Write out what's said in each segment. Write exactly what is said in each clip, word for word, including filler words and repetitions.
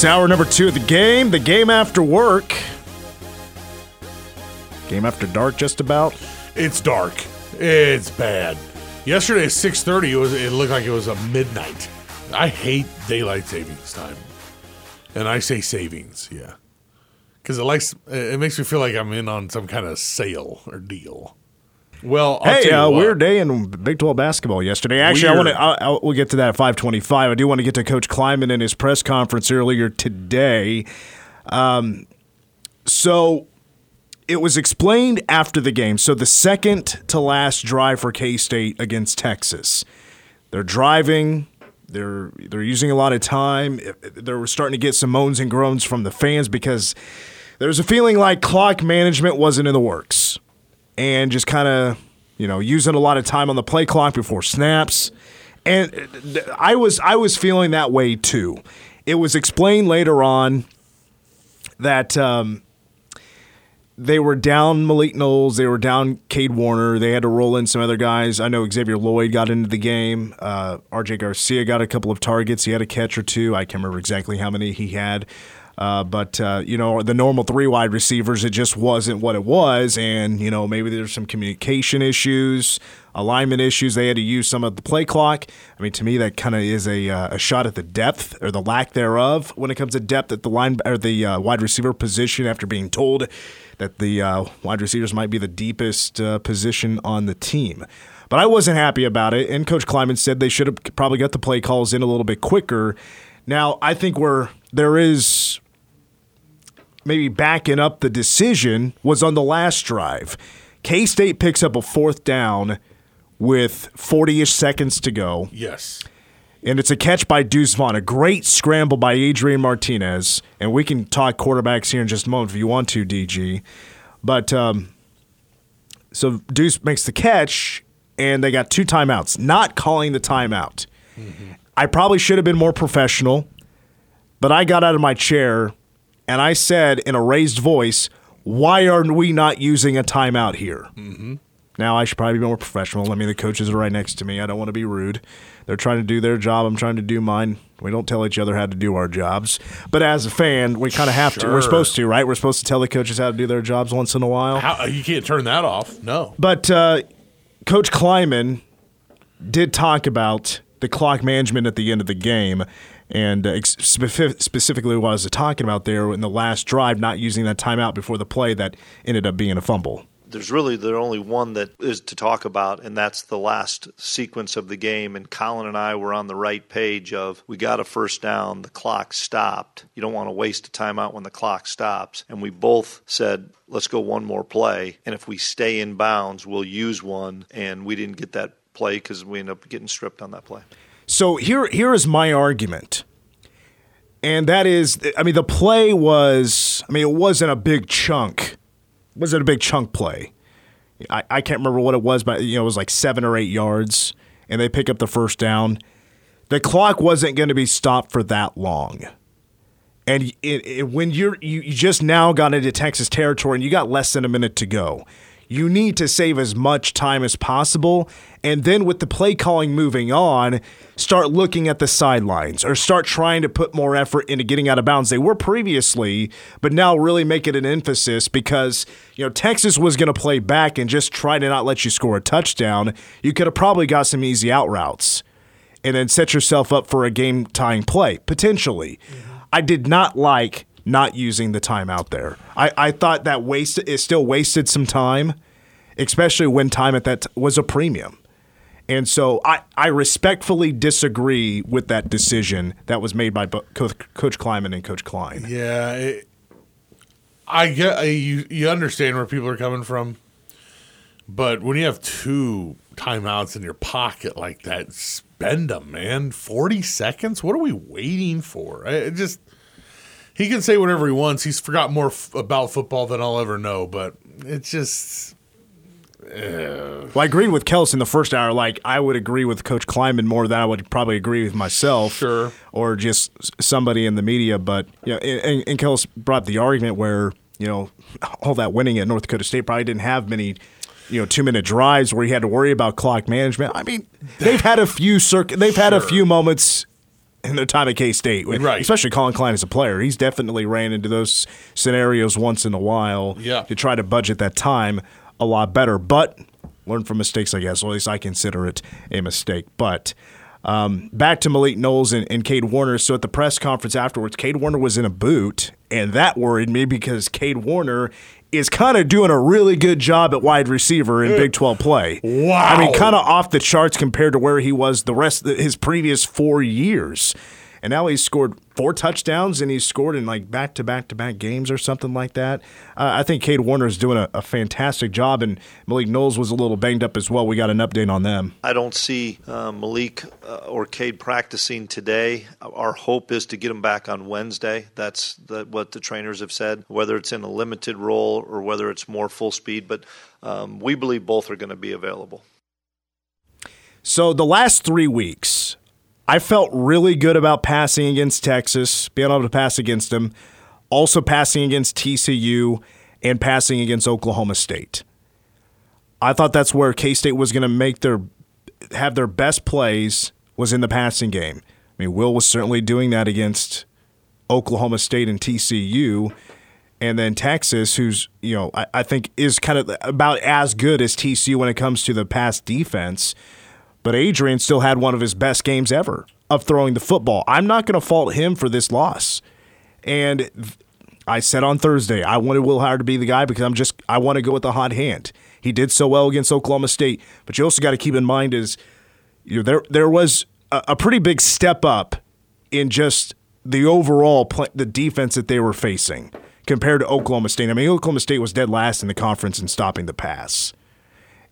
It's hour number two of the game, the game after work. Game after dark, just about. It's dark. It's bad. Yesterday at six thirty, it, was, it looked like it was a midnight. I hate daylight savings time. And I say savings, yeah. Because it likes, it makes me feel like I'm in on some kind of sale or deal. Well, I'll hey, uh, weird day in Big twelve basketball yesterday. Actually, weird. I want to. We'll get to that at five twenty-five. I do want to get to Coach Kleiman in his press conference earlier today. Um, so it was explained after the game. So the second to last drive for K-State against Texas, they're driving. They're they're using a lot of time. They were starting to get some moans and groans from the fans because there was a feeling like clock management wasn't in the works. And just kind of, you know, using a lot of time on the play clock before snaps. And I was I was feeling that way too. It was explained later on that um, they were down Malik Knowles. They were down Cade Warner. They had to roll in some other guys. I know Xavier Lloyd got into the game. Uh, R J Garcia got a couple of targets. He had a catch or two. I can't remember exactly how many he had. Uh, but, uh, you know, the normal three wide receivers, it just wasn't what it was. And, you know, maybe there's some communication issues, alignment issues. They had to use some of the play clock. I mean, to me, that kind of is a uh, a shot at the depth or the lack thereof when it comes to depth at the line or the uh, wide receiver position after being told that the uh, wide receivers might be the deepest uh, position on the team. But I wasn't happy about it. And Coach Kleiman said they should have probably got the play calls in a little bit quicker. Now, I think where there is – maybe backing up the decision was on the last drive. K-State picks up a fourth down with forty-ish seconds to go. Yes. And it's a catch by Deuce Vaughn, a great scramble by Adrian Martinez. And we can talk quarterbacks here in just a moment if you want to, D G. But um, so Deuce makes the catch, and they got two timeouts, not calling the timeout. Mm-hmm. I probably should have been more professional, but I got out of my chair and I said in a raised voice, why are we not using a timeout here? Mm-hmm. Now, I should probably be more professional. I mean, the coaches are right next to me. I don't want to be rude. They're trying to do their job. I'm trying to do mine. We don't tell each other how to do our jobs. But as a fan, we kind of have sure. to. We're supposed to, right? We're supposed to tell the coaches how to do their jobs once in a while. How, you can't turn that off. No. But uh, Coach Kleiman did talk about the clock management at the end of the game. And uh, spe- specifically what I was talking about there in the last drive, not using that timeout before the play that ended up being a fumble. There's really the only one that is to talk about, and that's the last sequence of the game. And Colin and I were on the right page of, we got a first down, the clock stopped. You don't want to waste a timeout when the clock stops. And we both said, let's go one more play. And if we stay in bounds, we'll use one. And we didn't get that play because we ended up getting stripped on that play. So here, here is my argument, and that is, I mean, the play was, I mean, it wasn't a big chunk. It wasn't a big chunk play. I, I can't remember what it was, but, you know, it was like seven or eight yards, and they pick up the first down. The clock wasn't going to be stopped for that long. And it, it, when you're, you, you just now got into Texas territory, and you got less than a minute to go. You need to save as much time as possible, and then with the play calling moving on, start looking at the sidelines or start trying to put more effort into getting out of bounds. They were previously, but now really make it an emphasis because, you know, Texas was going to play back and just try to not let you score a touchdown. You could have probably got some easy out routes and then set yourself up for a game-tying play, potentially. Yeah. I did not like not using the time out there. I, I thought that waste, it still wasted some time, especially when time at that t- was a premium. And so I, I respectfully disagree with that decision that was made by Bo- Co- Coach Kleiman and Coach Klein. Yeah, it, I get you. You understand where people are coming from, but when you have two timeouts in your pocket like that, spend them, man. Forty seconds. What are we waiting for? I, it just. He can say whatever he wants. He's forgot more f- about football than I'll ever know, but it's just... Uh. Well, I agreed with Kels in the first hour. Like, I would agree with Coach Kleiman more than I would probably agree with myself. Sure. Or just somebody in the media. But, you know, and, and Kels brought the argument where, you know, all that winning at North Dakota State probably didn't have many... you know, two-minute drives where he had to worry about clock management. I mean, they've had a few circ- they've sure. had a few moments in their time at K-State. Right. Especially Colin Klein as a player. He's definitely ran into those scenarios once in a while yeah. to try to budget that time a lot better. But learn from mistakes, I guess. Or at least I consider it a mistake. But um, back to Malik Knowles and, and Cade Warner. So at the press conference afterwards, Cade Warner was in a boot, and that worried me because Cade Warner is kind of doing a really good job at wide receiver in Big twelve play. Wow. I mean, kind of off the charts compared to where he was the rest of his previous four years. And now he's scored four touchdowns, and he's scored in like back-to-back-to-back games or something like that. Uh, I think Cade Warner is doing a, a fantastic job, and Malik Knowles was a little banged up as well. We got an update on them. I don't see uh, Malik uh, or Cade practicing today. Our hope is to get him back on Wednesday. That's the, what the trainers have said, whether it's in a limited role or whether it's more full speed. But um, we believe both are going to be available. So the last three weeks, I felt really good about passing against Texas, being able to pass against them, also passing against T C U, and passing against Oklahoma State. I thought that's where K-State was going to make their have their best plays was in the passing game. I mean, Will was certainly doing that against Oklahoma State and T C U, and then Texas, who's, you know, I, I think is kind of about as good as T C U when it comes to the pass defense. But Adrian still had one of his best games ever of throwing the football. I'm not going to fault him for this loss. And I said on Thursday, I wanted Will Howard to be the guy because I'm just I want to go with the hot hand. He did so well against Oklahoma State, but you also got to keep in mind is you know, there there was a, a pretty big step up in just the overall play, the defense that they were facing compared to Oklahoma State. I mean, Oklahoma State was dead last in the conference in stopping the pass.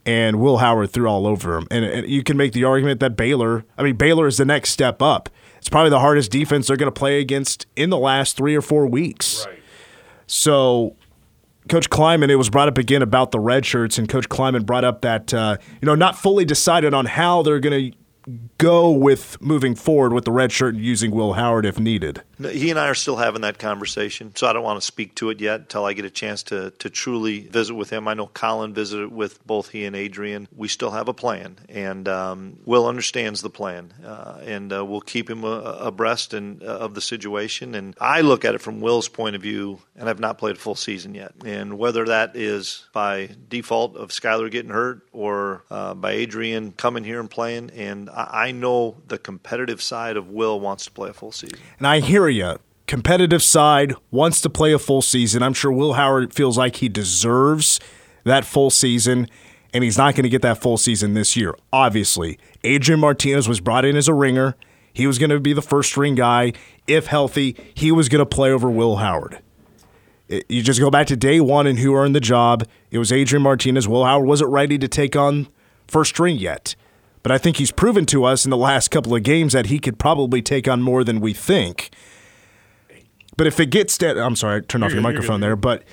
And Will Howard threw all over him. And, and you can make the argument that Baylor, I mean, Baylor is the next step up. It's probably the hardest defense they're going to play against in the last three or four weeks. Right. So Coach Kleiman, it was brought up again about the red shirts, and Coach Kleiman brought up that, uh, you know, not fully decided on how they're going to go with moving forward with the red shirt and using Will Howard if needed. He and I are still having that conversation, so I don't want to speak to it yet until I get a chance to to truly visit with him. I know Colin visited with both he and Adrian. We still have a plan, and um, Will understands the plan, uh, and uh, we'll keep him uh, abreast and, uh, of the situation. And I look at it from Will's point of view, and I've not played a full season yet. And whether that is by default of Skyler getting hurt or uh, by Adrian coming here and playing, and I know the competitive side of Will wants to play a full season. And I hear you. Competitive side wants to play a full season. I'm sure Will Howard feels like he deserves that full season, and he's not going to get that full season this year, obviously. Adrian Martinez was brought in as a ringer. He was going to be the first string guy. If healthy, he was going to play over Will Howard. You just go back to day one and who earned the job. It was Adrian Martinez. Will Howard wasn't ready to take on first string yet. But I think he's proven to us in the last couple of games that he could probably take on more than we think. But if it gets down, I'm sorry, turn off your microphone there. But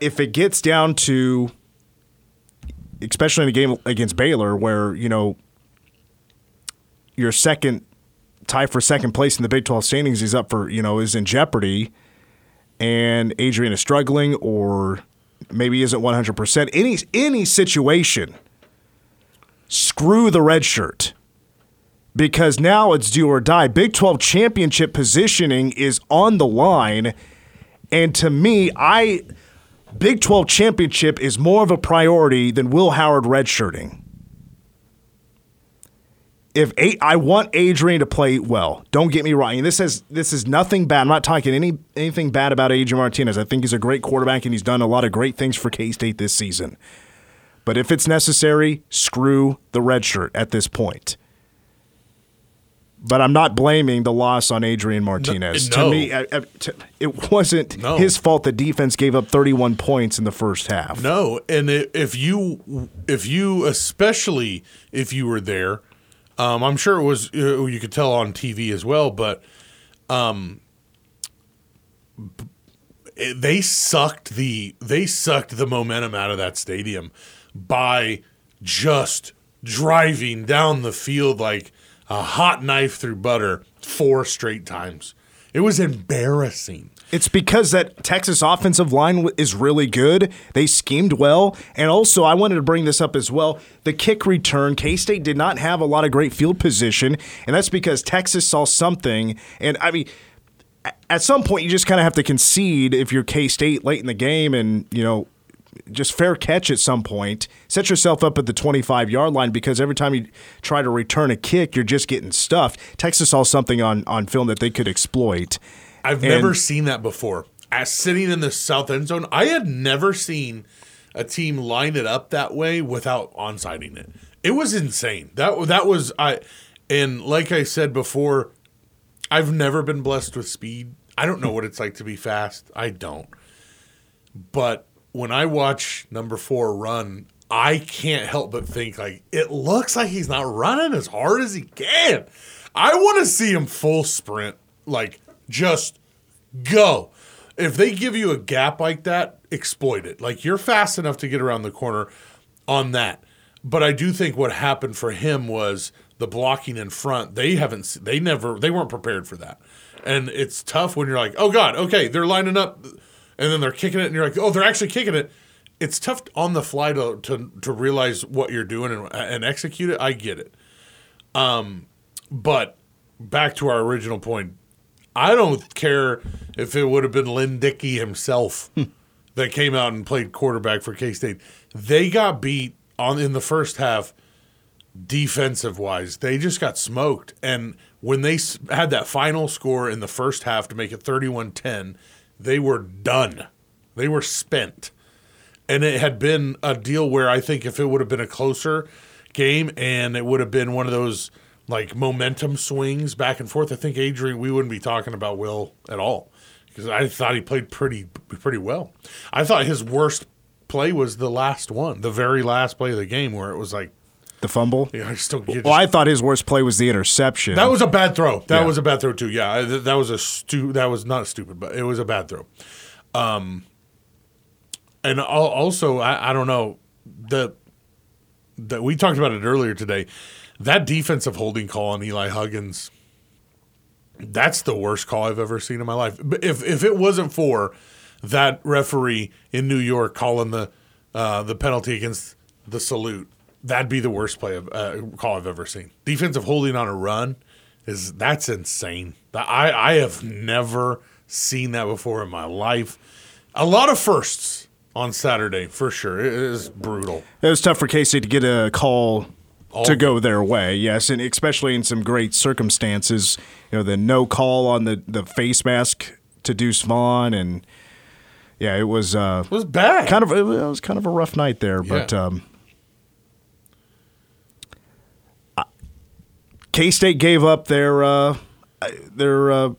if it gets down to, especially in a game against Baylor, where you know your second tie for second place in the Big twelve standings is up for you know is in jeopardy, and Adrian is struggling or maybe isn't one hundred percent. Any any situation. Screw the red shirt because now it's do or die. Big twelve championship positioning is on the line. And to me, I Big twelve championship is more of a priority than Will Howard redshirting. If eight, I want Adrian to play well. Don't get me wrong. And this is this is nothing bad. I'm not talking any anything bad about Adrian Martinez. I think he's a great quarterback and he's done a lot of great things for K-State this season. But if it's necessary, screw the red shirt at this point. But I'm not blaming the loss on Adrian Martinez. No, no. To me, I, I, to, it wasn't no. his fault the defense gave up thirty-one points in the first half. No, and if you, if you especially if you were there, um, I'm sure it was, you could tell on T V as well, but um, they sucked the they sucked the momentum out of that stadium by just driving down the field like a hot knife through butter four straight times. It was embarrassing. It's because that Texas offensive line is really good. They schemed well. And also, I wanted to bring this up as well. The kick return, K-State did not have a lot of great field position, and that's because Texas saw something. And, I mean, at some point you just kind of have to concede if you're K-State late in the game and, you know, just fair catch at some point. Set yourself up at the twenty-five-yard line because every time you try to return a kick, you're just getting stuffed. Texas saw something on, on film that they could exploit. I've and never seen that before. As sitting in the south end zone, I had never seen a team line it up that way without onsiding it. It was insane. That that was I, and like I said before, I've never been blessed with speed. I don't know what it's like to be fast. I don't. But when I watch number four run, I can't help but think, like, it looks like he's not running as hard as he can. I want to see him full sprint, like, just go. If they give you a gap like that, exploit it. Like, you're fast enough to get around the corner on that. But I do think what happened for him was the blocking in front. They haven't, they never, they weren't prepared for that. And it's tough when you're like, oh, God, okay, they're lining up. And then they're kicking it, and you're like, oh, they're actually kicking it. It's tough on the fly to to, to realize what you're doing and, and execute it. I get it. Um, but back to our original point, I don't care if it would have been Lynn Dickey himself that came out and played quarterback for K-State. They got beat on in the first half defensive-wise. They just got smoked. And when they had that final score in the first half to make it thirty-one ten, they were done. They were spent. And it had been a deal where I think if it would have been a closer game and it would have been one of those like momentum swings back and forth, I think Adrian, we wouldn't be talking about Will at all because I thought he played pretty pretty well. I thought his worst play was the last one, the very last play of the game where it was like, the fumble? Yeah, I still get it. Well, I thought his worst play was the interception. That was a bad throw. That yeah. was a bad throw, too. Yeah, that was a stu- that was not stupid, but it was a bad throw. Um, and also, I, I don't know, the, the we talked about it earlier today. That defensive holding call on Eli Huggins, that's the worst call I've ever seen in my life. But if, if it wasn't for that referee in New York calling the uh, the penalty against the salute, that'd be the worst play of, uh, call I've ever seen. Defensive holding on a run, is that's insane. I, I have never seen that before in my life. A lot of firsts on Saturday, for sure. It is brutal. It was tough for K-State to get a call All to go their way, yes, and especially in some great circumstances. You know, the no call on the, the face mask to Deuce Vaughn, and, yeah, it was uh, – It was bad. Kind of, it was kind of a rough night there, yeah. but um, – K-State gave up their uh, their uh,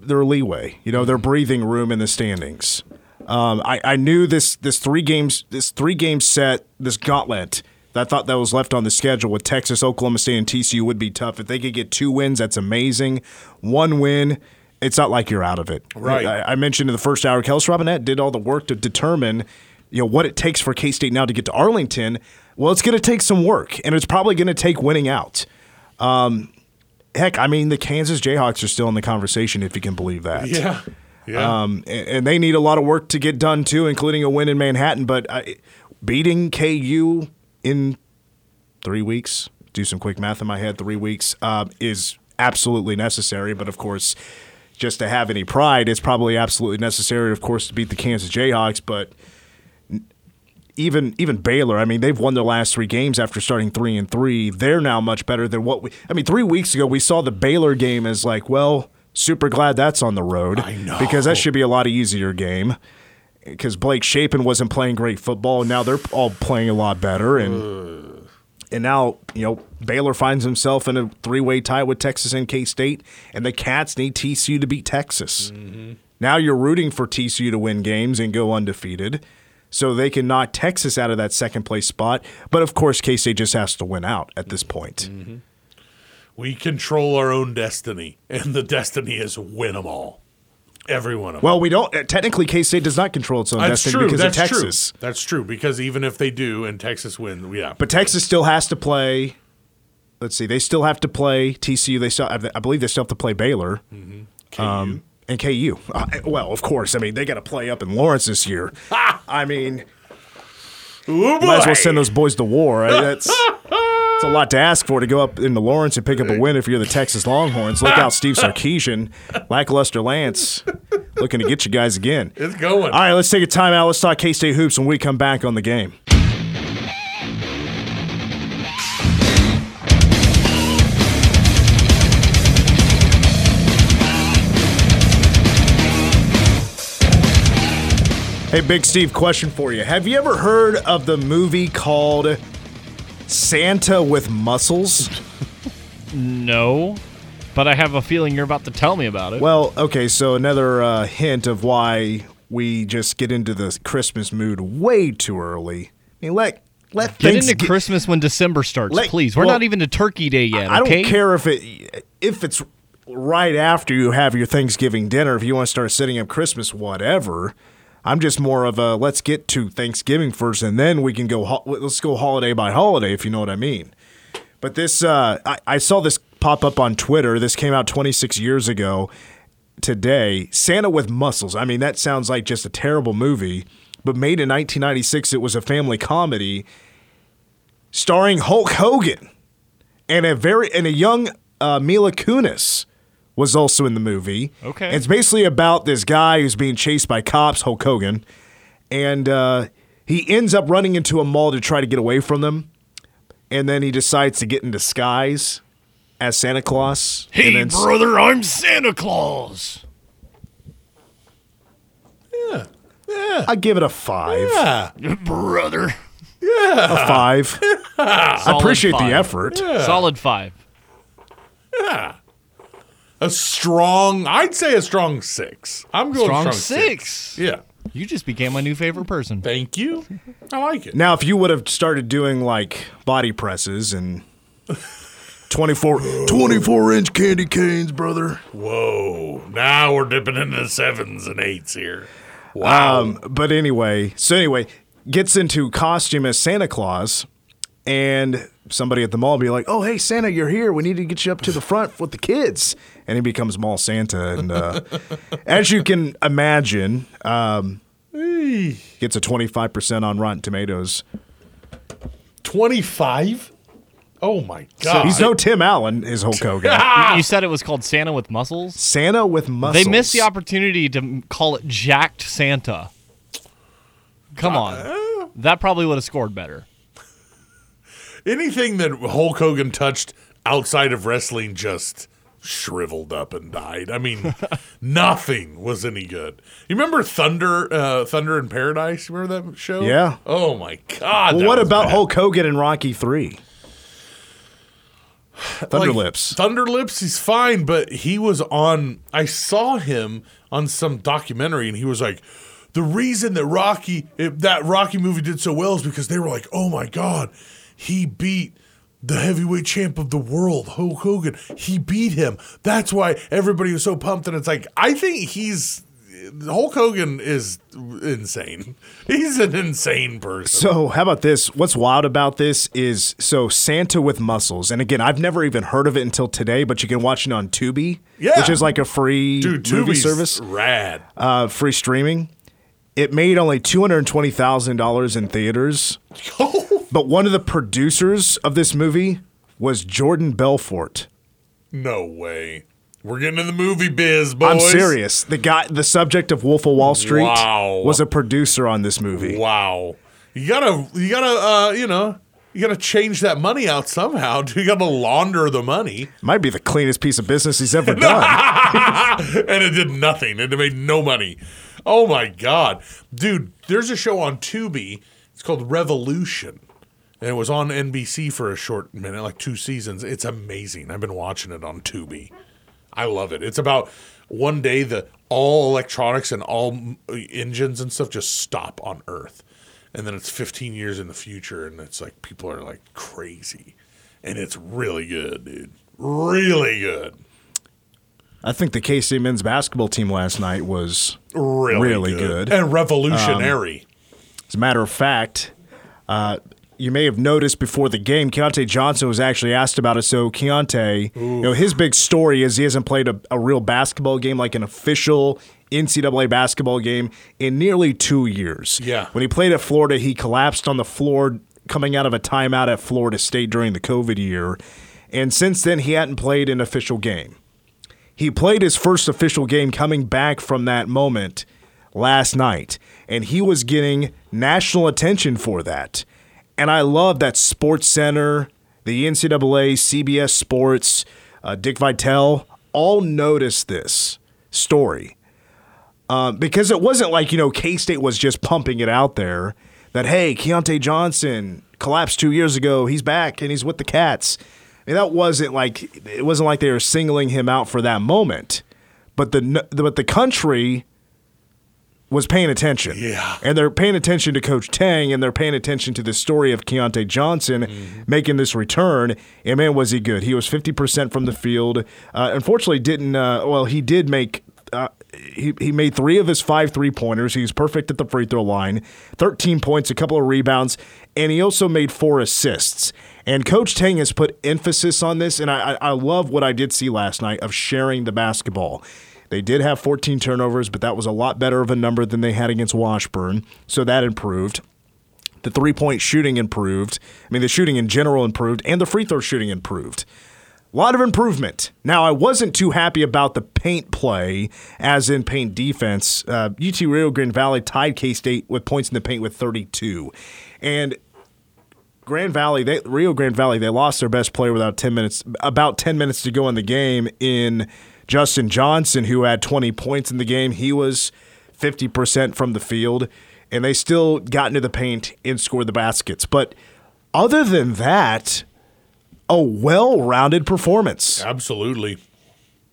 their leeway, you know, their breathing room in the standings. Um, I, I knew this this three games this three game set this gauntlet that I thought that was left on the schedule with Texas, Oklahoma State, and T C U would be tough. If they could get two wins, that's amazing. One win, it's not like you're out of it. Right. I, I mentioned in the first hour, Kels Robinette did all the work to determine, you know, what it takes for K-State now to get to Arlington. Well, it's going to take some work, and it's probably going to take winning out. Um, heck, I mean, the Kansas Jayhawks are still in the conversation, if you can believe that. Yeah, yeah. Um, and, and they need a lot of work to get done, too, including a win in Manhattan. But uh, beating K U in three weeks, do some quick math in my head, three weeks, uh, is absolutely necessary. But, of course, just to have any pride, it's probably absolutely necessary, of course, to beat the Kansas Jayhawks. But Even even Baylor, I mean, they've won their last three games after starting three and three. They're now much better than what we – I mean, three weeks ago we saw the Baylor game as like, well, super glad that's on the road. I know. Because that should be a lot easier game because Blake Shapen wasn't playing great football, and now they're all playing a lot better. And Ugh. and now, you know, Baylor finds himself in a three-way tie with Texas and K-State, and the Cats need T C U to beat Texas. Mm-hmm. Now you're rooting for T C U to win games and go undefeated, so they can knock Texas out of that second-place spot. But, of course, K-State just has to win out at this point. Mm-hmm. We control our own destiny, and the destiny is win them all. Every one of them. Well, we don't – technically, K-State does not control its own that's destiny true. because that's of Texas. True. That's true, because even if they do and Texas wins, yeah. But Texas still has to play – let's see. They still have to play T C U. They still, I believe they still have to play Baylor. Mm-hmm. K U? Um, and K U. I, well, of course. I mean, they got to play up in Lawrence this year. I mean, ooh, might as well send those boys to war. Right? That's, that's a lot to ask for, to go up into Lawrence and pick up a win if you're the Texas Longhorns. Look out, Steve Sarkisian, lackluster Lance, looking to get you guys again. It's going. All right, let's take a timeout. Let's talk K-State hoops when we come back on the game. Hey, Big Steve, question for you. Have you ever heard of the movie called Santa with Muscles? No, but I have a feeling you're about to tell me about it. Well, okay, so another uh, hint of why we just get into the Christmas mood way too early. I mean, let, let get into get, Christmas when December starts, let, please. We're well, not even to Turkey Day yet, I, I okay? don't care if it if it's right after you have your Thanksgiving dinner. If you want to start setting up Christmas, whatever. I'm just more of a let's get to Thanksgiving first, and then we can go. Ho- let's go holiday by holiday, if you know what I mean. But this, uh, I, I saw this pop up on Twitter. This came out twenty-six years ago today. Santa with Muscles. I mean, that sounds like just a terrible movie, but made in nineteen ninety-six, it was a family comedy starring Hulk Hogan, and a very and a young uh, Mila Kunis was also in the movie. Okay. And it's basically about this guy who's being chased by cops, Hulk Hogan, and uh, he ends up running into a mall to try to get away from them, and then he decides to get in disguise as Santa Claus. Hey, and then, brother, I'm Santa Claus. Yeah. Yeah. I give it a five. Yeah. Brother. Yeah. A five. Yeah. I appreciate five. the effort. Yeah. Solid five. Yeah. A strong, I'd say a strong six. I'm going strong, strong six. six. Yeah. You just became my new favorite person. Thank you. I like it. Now, if you would have started doing, like, body presses and twenty-four, twenty-four-inch candy canes, brother. Whoa. Now we're dipping into sevens and eights here. Wow. Um, but anyway, so anyway, gets into costume as Santa Claus, and somebody at the mall be like, oh, hey, Santa, you're here. We need to get you up to the front with the kids. And he becomes Mall Santa. And uh, as you can imagine, um, gets a twenty-five percent on Rotten Tomatoes. twenty-five? Oh, my God. So he's no Tim Allen, is Hulk Hogan. You said it was called Santa with Muscles? Santa with Muscles. They missed the opportunity to call it Jacked Santa. Come on. Uh, that probably would have scored better. Anything that Hulk Hogan touched outside of wrestling just shriveled up and died. I mean, nothing was any good. You remember Thunder uh, Thunder in Paradise? You remember that show? Yeah. Oh, my God. Well, what about bad. Hulk Hogan and Rocky three? Thunder like, Lips. Thunder Lips, he's fine, but he was on – I saw him on some documentary, and he was like, the reason that Rocky – that Rocky movie did so well is because they were like, oh, my God. He beat the heavyweight champ of the world, Hulk Hogan. He beat him. That's why everybody was so pumped. And it's like, I think he's – Hulk Hogan is insane. He's an insane person. So how about this? What's wild about this is, so Santa with Muscles. And, again, I've never even heard of it until today, but you can watch it on Tubi, yeah. which is like a free Dude, movie Tubi's service. rad. Uh, free streaming. It made only two hundred twenty thousand dollars in theaters. But one of the producers of this movie was Jordan Belfort. No way. We're getting in the movie biz, boys. I'm serious. The guy, the subject of Wolf of Wall Street wow. was a producer on this movie. Wow. You gotta, you gotta, uh, you know, you gotta change that money out somehow. You gotta launder the money. Might be the cleanest piece of business he's ever done. And it did nothing. It made no money. Oh, my God. Dude, there's a show on Tubi. It's called Revolution. And it was on N B C for a short minute, like two seasons. It's amazing. I've been watching it on Tubi. I love it. It's about one day the all electronics and all engines and stuff just stop on Earth. And then it's fifteen years in the future, and it's like people are like crazy. And it's really good, dude. Really good. I think the K C men's basketball team last night was really, really good. good. And revolutionary. Um, as a matter of fact, uh, you may have noticed before the game, Keontae Johnson was actually asked about it. So Keontae, Ooh. you know, his big story is he hasn't played a, a real basketball game, like an official N C double A basketball game, in nearly two years. Yeah. When he played at Florida, he collapsed on the floor coming out of a timeout at Florida State during the COVID year. And since then, he hadn't played an official game. He played his first official game coming back from that moment last night, and he was getting national attention for that. And I love that SportsCenter, the N C double A, C B S Sports, uh, Dick Vitale, all noticed this story. Uh, because it wasn't like, you know, K-State was just pumping it out there that, hey, Keontae Johnson collapsed two years ago. He's back, and he's with the Cats. I mean, that wasn't like it wasn't like they were singling him out for that moment, but the but the country was paying attention. Yeah, and they're paying attention to Coach Tang, and they're paying attention to the story of Keontae Johnson mm. making this return. And man, was he good! He was fifty percent from the field. Uh, unfortunately, didn't uh, well. He did make uh, he he made three of his five three pointers. He was perfect at the free throw line. thirteen points, a couple of rebounds, and he also made four assists. And Coach Tang has put emphasis on this, and I, I love what I did see last night of sharing the basketball. They did have fourteen turnovers, but that was a lot better of a number than they had against Washburn, so that improved. The three-point shooting improved. I mean, the shooting in general improved, and the free throw shooting improved. A lot of improvement. Now, I wasn't too happy about the paint play, as in paint defense. Uh, U T Rio Grande Valley tied K-State with points in the paint with thirty-two. And Grand Valley, they, Rio Grande Valley, they lost their best player without ten minutes, about ten minutes to go in the game. In Justin Johnson, who had twenty points in the game, he was fifty percent from the field, and they still got into the paint and scored the baskets. But other than that, a well-rounded performance. Absolutely,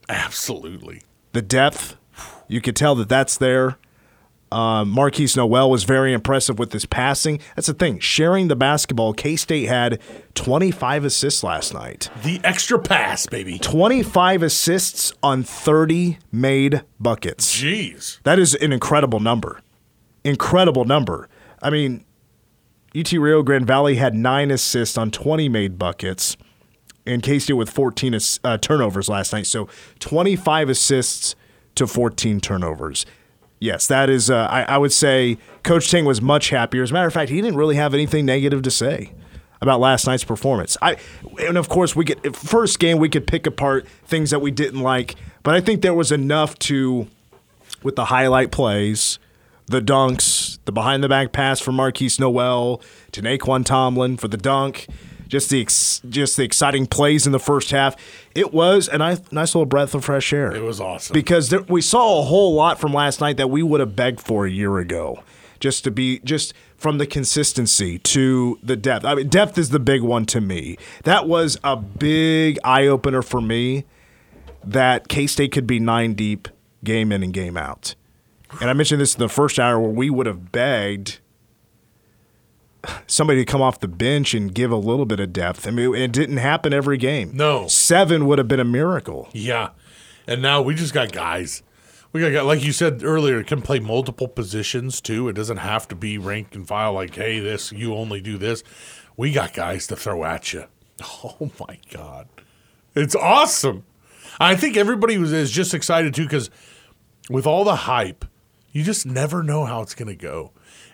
absolutely. The depth, you could tell that that's there. Uh, Marquise Noel was very impressive with his passing. That's the thing. Sharing the basketball, K-State had twenty-five assists last night. The extra pass, baby. twenty-five assists on thirty made buckets. Jeez. That is an incredible number. Incredible number. I mean, U T Rio Grande Valley had nine assists on twenty made buckets, and K-State with fourteen uh, turnovers last night. So twenty-five assists to fourteen turnovers. Yes, that is, uh, I, I would say Coach Tang was much happier. As a matter of fact, he didn't really have anything negative to say about last night's performance. I, and of course, we could, first game, we could pick apart things that we didn't like, but I think there was enough to, with the highlight plays, the dunks, the behind-the-back pass from Marquise Noel to Naquan Tomlin for the dunk, just the ex, just the exciting plays in the first half. It was a nice, nice little breath of fresh air. It was awesome. Because there, we saw a whole lot from last night that we would have begged for a year ago, just to be just from the consistency to the depth. I mean, depth is the big one to me. That was a big eye-opener for me that K-State could be nine deep game in and game out. And I mentioned this in the first hour where we would have begged somebody to come off the bench and give a little bit of depth. I mean, it didn't happen every game. No. Seven would have been a miracle. Yeah. And now we just got guys. We got guys, like you said earlier, can play multiple positions too. It doesn't have to be rank and file like, hey, this, you only do this. We got guys to throw at you. Oh, my God. It's awesome. I think everybody was is just excited too because with all the hype, you just never know how it's going to go.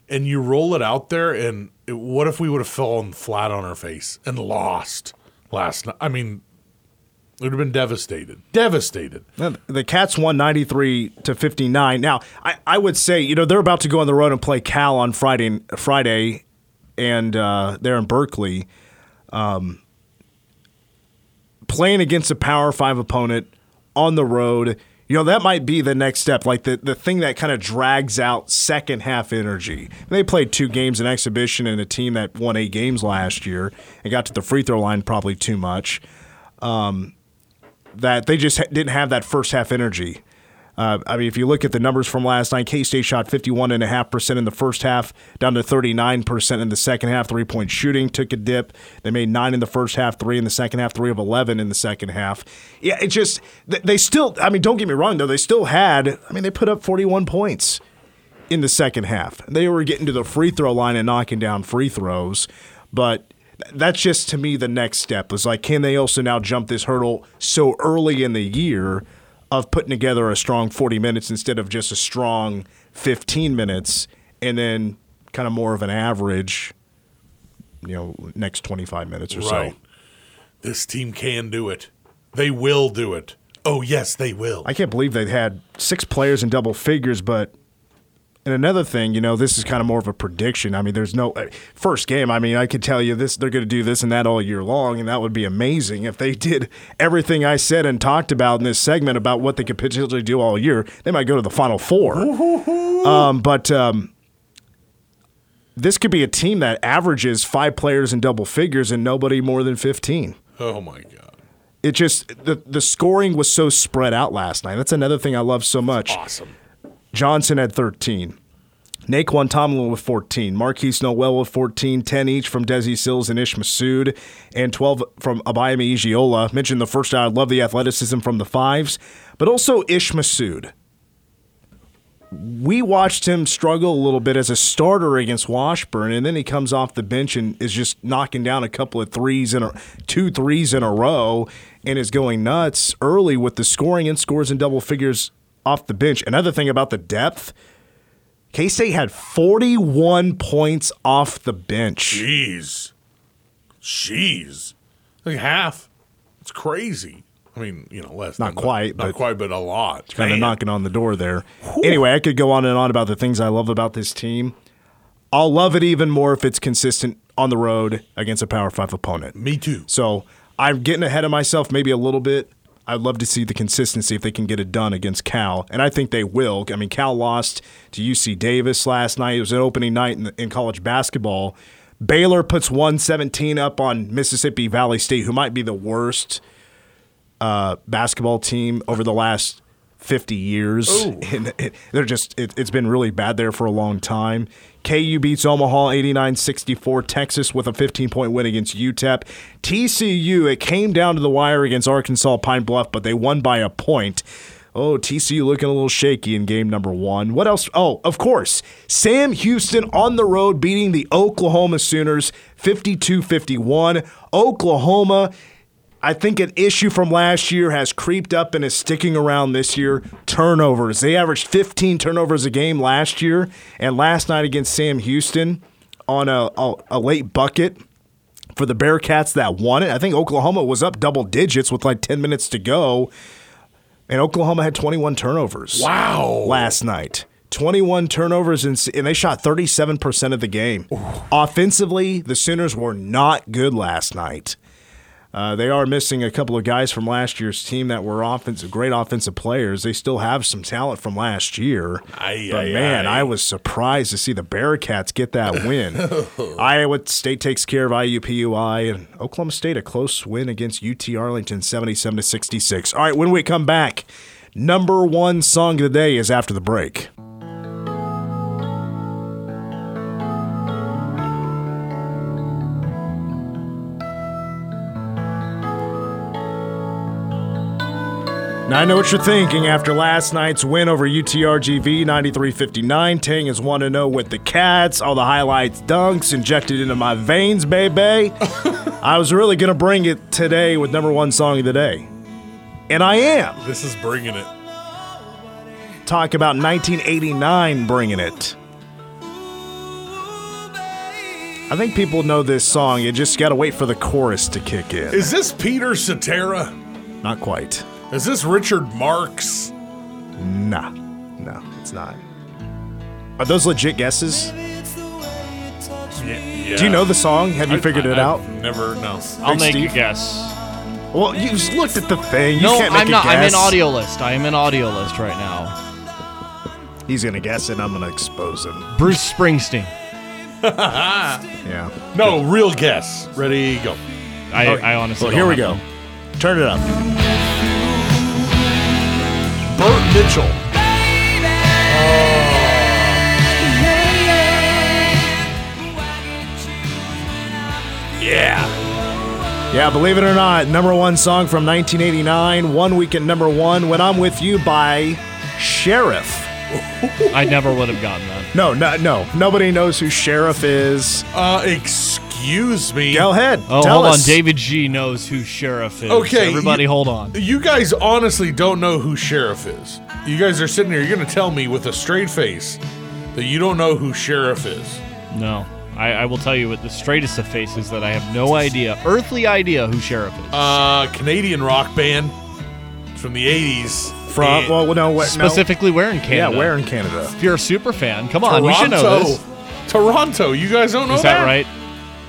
And you roll it out there, and it, what if we would have fallen flat on our face and lost last night? I mean, it would have been devastated. Devastated. The Cats won ninety-three to fifty-nine. Now, I, I would say, you know, they're about to go on the road and play Cal on Friday, Friday and uh, they're in Berkeley. Um, playing against a Power Five opponent on the road, you know, that might be the next step, like the, the thing that kind of drags out second half energy. They played two games in exhibition and a team that won eight games last year and got to the free throw line probably too much. Um, that they just ha- didn't have that first half energy. Uh, I mean, if you look at the numbers from last night, K-State shot fifty-one point five percent in the first half, down to thirty-nine percent in the second half. Three-point shooting took a dip. They made nine in the first half, three in the second half, three of eleven in the second half. Yeah, it just – they still – I mean, don't get me wrong, though. They still had – I mean, they put up forty-one points in the second half. They were getting to the free throw line and knocking down free throws. But that's just, to me, the next step. It's like, can they also now jump this hurdle so early in the year of putting together a strong forty minutes instead of just a strong fifteen minutes and then kind of more of an average, you know, next twenty-five minutes or right. so. This team can do it. They will do it. Oh, yes, they will. I can't believe they had six players in double figures, but – and another thing, you know, this is kind of more of a prediction. I mean, there's no – first game, I mean, I could tell you this, they're going to do this and that all year long, and that would be amazing if they did everything I said and talked about in this segment about what they could potentially do all year. They might go to the Final Four. Um, but um, this could be a team that averages five players in double figures and nobody more than fifteen. Oh, my God. It just the, – the scoring was so spread out last night. That's another thing I love so much. That's awesome. Johnson had thirteen, Naquan Tomlin with fourteen, Marquise Noel with fourteen, ten each from Desi Sills and Ishmasud, and twelve from Abayami Egiola. Mentioned the first hour, I love the athleticism from the fives, but also Ishmasud. We watched him struggle a little bit as a starter against Washburn, and then he comes off the bench and is just knocking down a couple of threes in a, two threes in a row and is going nuts early with the scoring and scores in double figures off the bench. Another thing about the depth, K-State had forty-one points off the bench. Jeez. Jeez. Like half. It's crazy. I mean, you know, less. Not quite. Not quite, but a lot. Kind of knocking on the door there. Whew. Anyway, I could go on and on about the things I love about this team. I'll love it even more if it's consistent on the road against a Power Five opponent. Me too. So I'm getting ahead of myself maybe a little bit. I'd love to see the consistency if they can get it done against Cal, and I think they will. I mean, Cal lost to U C Davis last night. It was an opening night in, the, in college basketball. Baylor puts one seventeen up on Mississippi Valley State, who might be the worst uh, basketball team over the last fifty years. And it, they're just it, it's been really bad there for a long time. K U beats Omaha eighty-nine sixty-four. Texas with a fifteen-point win against U T E P. T C U, it came down to the wire against Arkansas Pine Bluff, but they won by a point. Oh, T C U looking a little shaky in game number one. What else? Oh, of course, Sam Houston on the road beating the Oklahoma Sooners fifty-two fifty-one. Oklahoma, I think an issue from last year has creeped up and is sticking around this year. Turnovers. They averaged fifteen turnovers a game last year, and last night against Sam Houston on a, a, a late bucket for the Bearcats that won it. I think Oklahoma was up double digits with like ten minutes to go, and Oklahoma had twenty-one turnovers. Wow. Last night. twenty-one turnovers, and, and they shot thirty-seven percent of the game. Ooh. Offensively, the Sooners were not good last night. Uh, they are missing a couple of guys from last year's team that were offensive, great offensive players. They still have some talent from last year. Aye, but, aye, man, aye. I was surprised to see the Bearcats get that win. Iowa State takes care of I U P U I, and Oklahoma State a close win against U T Arlington, seventy-seven to sixty-six. All right, when we come back, number one song of the day is after the break. Now, I know what you're thinking after last night's win over U T R G V, ninety-three fifty-nine. Tang is one and oh with the Cats. All the highlights, dunks, injected into my veins, baby. I was really going to bring it today with number one song of the day. And I am. This is bringing it. Talk about nineteen eighty-nine bringing it. I think people know this song. You just got to wait for the chorus to kick in. Is this Peter Cetera? Not quite. Is this Richard Marx? Nah. No, it's not. Are those legit guesses? Yeah, yeah. Do you know the song? Have you I, figured I, it I've out? Never, no. I'll Big make Steve? a guess. Well, you just looked at the thing. You no, can't make I'm a not. Guess. I'm in audio list. I am in audio list right now. He's going to guess it. I'm going to expose him. Bruce Springsteen. Yeah. No, good. Real guess. Ready, go. I, okay. I honestly well, don't here we know. Go. Turn it up. Burt Mitchell. Oh. Yeah. Yeah, believe it or not, number one song from nineteen eighty-nine, one week at number one, When I'm With You by Sheriff. I never would have gotten that. No, no, no. Nobody knows who Sheriff is. Uh, excuse Excuse me. Go ahead. Oh, Tell hold us. on. David G knows who Sheriff is. Okay. Everybody you, hold on. You guys honestly don't know who Sheriff is. You guys are sitting here. You're going to tell me with a straight face that you don't know who Sheriff is. No. I, I will tell you with the straightest of faces that I have no idea, earthly idea, who Sheriff is. Uh, Canadian rock band from the eighties. From, well, no, what, specifically no. where in Canada? Yeah, where in Canada? If you're a super fan, come on, Toronto. We should know this. Toronto, you guys don't know that? Is that right?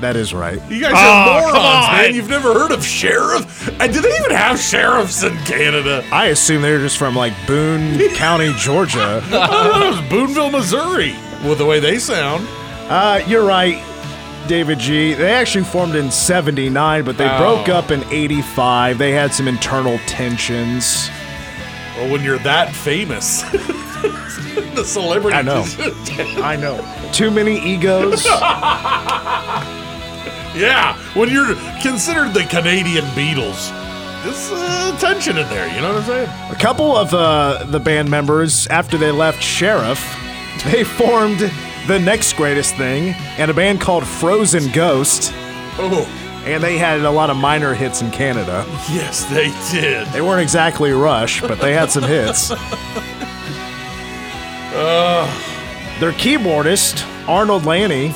That is right. You guys oh, are morons, man. You've never heard of Sheriff? And do they even have sheriffs in Canada? I assume they're just from, like, Boone County, Georgia. I thought it was Booneville, Missouri, with the way they sound. Uh, you're right, David G. They actually formed in seventy-nine, but they oh. broke up in eighty-five. They had some internal tensions. Well, when you're that famous, the celebrity. I know. I know. Too many egos. Yeah, when you're considered the Canadian Beatles, there's uh, tension in there. You know what I'm saying? A couple of uh, the band members, after they left Sheriff, they formed the next greatest thing, and a band called Frozen Ghost. Oh. And they had a lot of minor hits in Canada. Yes, they did. They weren't exactly Rush, but they had some hits. uh. Their keyboardist, Arnold Lanney,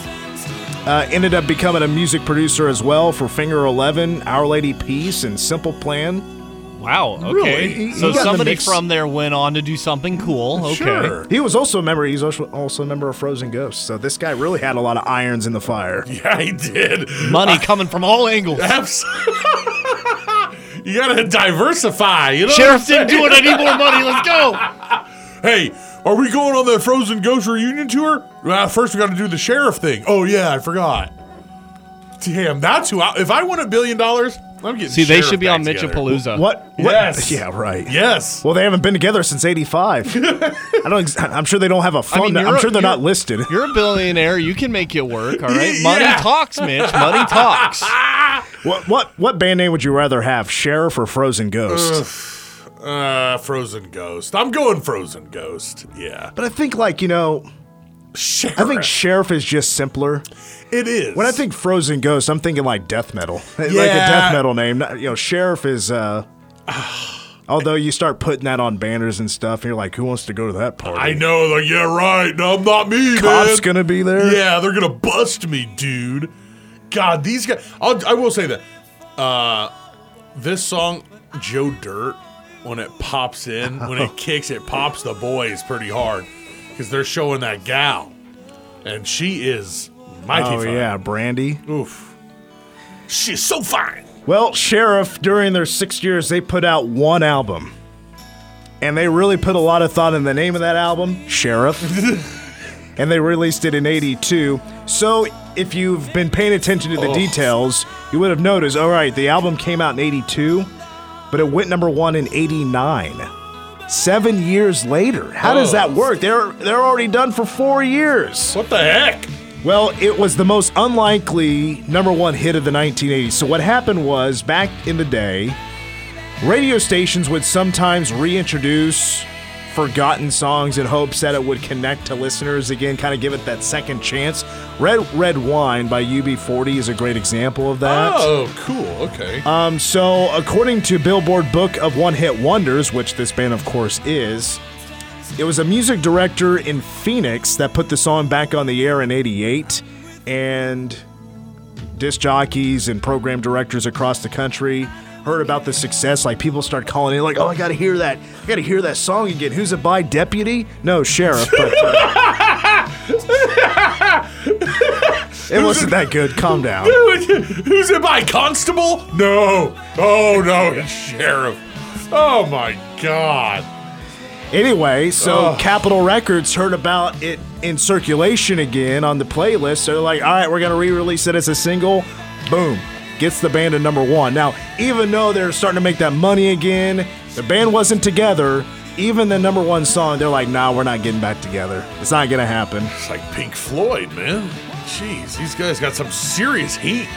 uh, ended up becoming a music producer as well for Finger Eleven, Our Lady Peace, and Simple Plan. Wow, okay. Really? He, so he somebody the from there went on to do something cool. Okay. Sure. He was also a member he's also a member of Frozen Ghost. So this guy really had a lot of irons in the fire. Yeah, he did. Money uh, coming from all angles. Absolutely. You gotta diversify, you know. Sheriff didn't do it, I need more money, let's go. Hey, are we going on the Frozen Ghost reunion tour? Well, first we gotta do the Sheriff thing. Oh yeah, I forgot. Damn, that's who I if I won a billion dollars. I'm getting See, they should be on Mitchapalooza. What? what? Yes. Yeah, right. Yes. Well, they haven't been together since eighty-five. I don't. I'm sure they don't have a phone. I mean, I'm a, sure they're not listed. You're a billionaire. You can make it work. All right. Yeah. Money talks, Mitch. Money talks. what? What? What band name would you rather have, Sheriff or Frozen Ghost? Uh, uh, Frozen Ghost. I'm going Frozen Ghost. Yeah. But I think, like, you know. Sheriff. I think Sheriff is just simpler. It is. When I think Frozen Ghost, I'm thinking like death metal, yeah. like a death metal name. Not, you know, Sheriff is. Uh, although you start putting that on banners and stuff, and you're like, who wants to go to that party? I know. Like, yeah, right. No, I'm not me. Cops man. Gonna be there. Yeah, they're gonna bust me, dude. God, these guys. I'll, I will say that. Uh, this song, Joe Dirt, when it pops in, when it kicks, it pops the boys pretty hard. Because they're showing that gal, and she is mighty oh, fine. Oh, yeah, Brandy. Oof. She's so fine. Well, Sheriff, during their six years, they put out one album. And they really put a lot of thought in the name of that album, Sheriff. And they released it in eighty-two. So if you've been paying attention to the oh. details, you would have noticed, all right, the album came out in eighty-two, but it went number one in eighty-nine. Seven years later. How oh. does that work? They're they're already done for four years. What the heck? Well, it was the most unlikely number one hit of the nineteen eighties. So what happened was, back in the day, radio stations would sometimes reintroduce forgotten songs in hopes that it would connect to listeners again, kind of give it that second chance. Red Red Wine by U B forty is a great example of that. Oh, cool. Okay. Um, so according to Billboard Book of One Hit Wonders, which this band of course is, it was a music director in Phoenix that put the song back on the air in eighty-eight, and disc jockeys and program directors across the country heard about the success, like people start calling in, like, oh, I gotta hear that, I gotta hear that song again. Who's it by? Deputy? No, Sheriff. But, uh, it wasn't that good. Calm down. Who's it by? Constable? No. Oh no, it's Sheriff. Oh my God. Anyway, so oh. Capitol Records heard about it in circulation again on the playlist. So they're like, all right, we're gonna re-release it as a single. Boom. Gets the band to number one. Now, even though they're starting to make that money again, the band wasn't together, even the number one song, they're like, nah, we're not getting back together. It's not going to happen. It's like Pink Floyd, man. Jeez, these guys got some serious heat.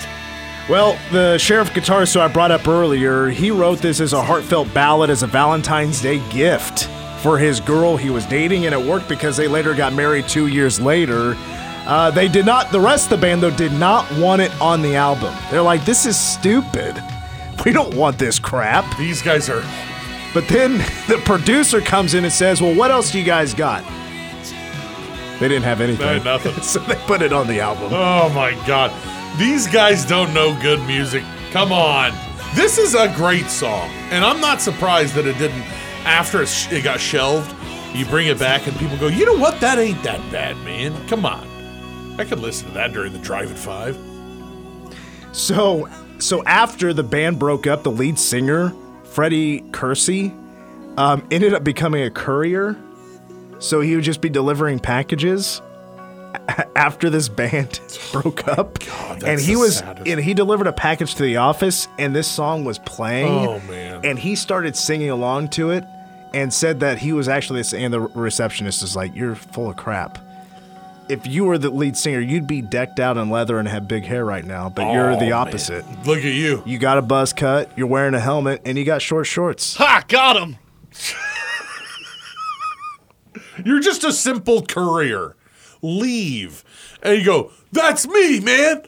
Well, the Sheriff guitarist who I brought up earlier, he wrote this as a heartfelt ballad as a Valentine's Day gift for his girl he was dating, and it worked because they later got married two years later. Uh, they did not, the rest of the band, though, did not want it on the album. They're like, this is stupid. We don't want this crap. These guys are... But then the producer comes in and says, well, what else do you guys got? They didn't have anything. They had nothing. So they put it on the album. Oh, my God. These guys don't know good music. Come on. This is a great song, and I'm not surprised that it didn't. After it got shelved, you bring it back, and people go, you know what? That ain't that bad, man. Come on. I could listen to that during the drive at five. So, so after the band broke up, the lead singer, Freddie Kersey, um, ended up becoming a courier. So he would just be delivering packages a- after this band broke up. God, that's and he was saddest. And he delivered a package to the office, and this song was playing. Oh man! And he started singing along to it, and said that he was actually. And the receptionist is like, "You're full of crap. If you were the lead singer, you'd be decked out in leather and have big hair right now, but oh, you're the opposite. Man. Look at you. You got a buzz cut, you're wearing a helmet, and you got short shorts. Ha! Got him! You're just a simple courier. Leave. And you go, that's me, man!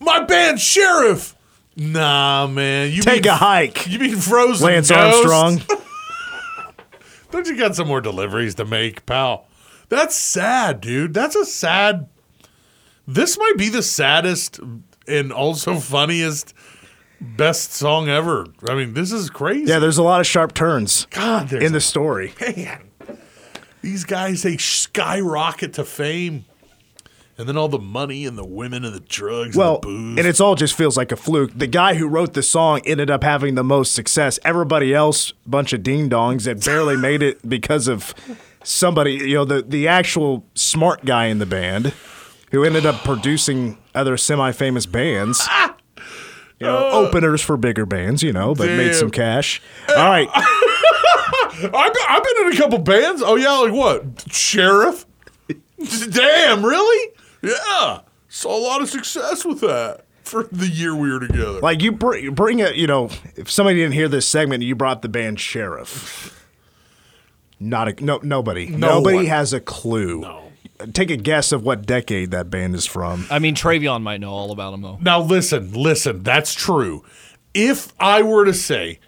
My band, Sheriff! Nah, man. You Take mean, a hike. You mean Frozen Lance Ghost? Armstrong. Don't you got some more deliveries to make, pal? That's sad, dude. That's a sad... This might be the saddest and also funniest best song ever. I mean, this is crazy. Yeah, there's a lot of sharp turns God, in the story. Man, these guys, they skyrocket to fame. And then all the money and the women and the drugs well, and the booze. And it's all just feels like a fluke. The guy who wrote the song ended up having the most success. Everybody else, bunch of ding-dongs that barely made it because of... Somebody, you know, the, the actual smart guy in the band who ended up producing other semi-famous bands. You know, uh, openers for bigger bands, you know, but damn. Made some cash. All right. I've been in a couple bands. Oh, yeah, like what? Sheriff? Damn, really? Yeah. Saw a lot of success with that for the year we were together. Like, you br- bring a, you know, if somebody didn't hear this segment, you brought the band Sheriff. Not a, no nobody. No nobody one. Has a clue. No. Take a guess of what decade that band is from. I mean, Travion might know all about them, though. Now, listen, listen, that's true. If I were to say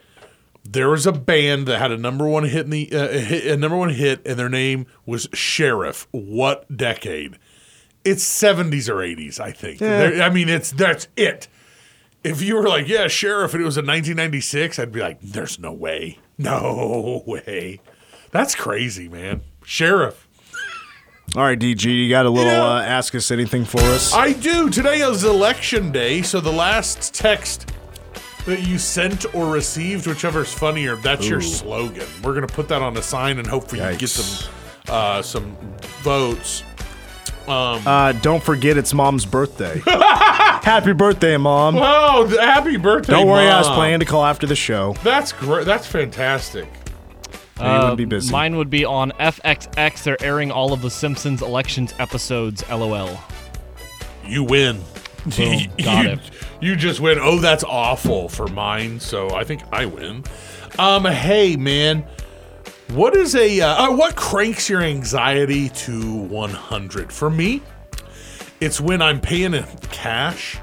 there was a band that had a number one hit, in the, uh, a, hit a number one hit, and their name was Sheriff, what decade? It's seventies or eighties, I think. Yeah. I mean, it's that's it. If you were like, yeah, Sheriff, and it was in nineteen ninety-six, I'd be like, there's no way, no way. That's crazy, man. Sheriff. All right, D G, you got a little yeah. uh, ask us anything for us? I do. Today is election day, so the last text that you sent or received, whichever's funnier, that's Ooh. Your slogan. We're going to put that on a sign and hopefully Yikes. You get some uh, some votes. Um, uh, don't forget it's Mom's birthday. Happy birthday, Mom. Oh, happy birthday, Mom. Don't worry, Mom. I was planning to call after the show. That's great. That's fantastic. Uh, would be busy. Mine would be on F X X. They're airing all of the Simpsons elections episodes. L O L. You win. Boom, got you, it. You just win. Oh, that's awful for mine. So I think I win. Um, hey man, what is a uh, uh, what cranks your anxiety to one hundred? For me, it's when I'm paying in cash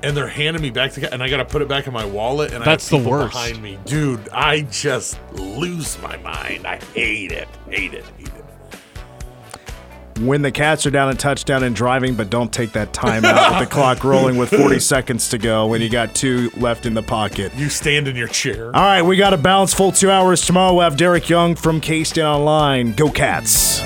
and they're handing me back the cash, and I got to put it back in my wallet, and that's I have people the worst. Behind me. Dude, I just lose my mind. I hate it, hate it, hate it. When the Cats are down a touchdown and driving, but don't take that time out with the clock rolling with forty seconds to go when you got two left in the pocket. You stand in your chair. All right, we got a balanced full two hours. Tomorrow we'll have Derek Young from K-State Online. Go Cats.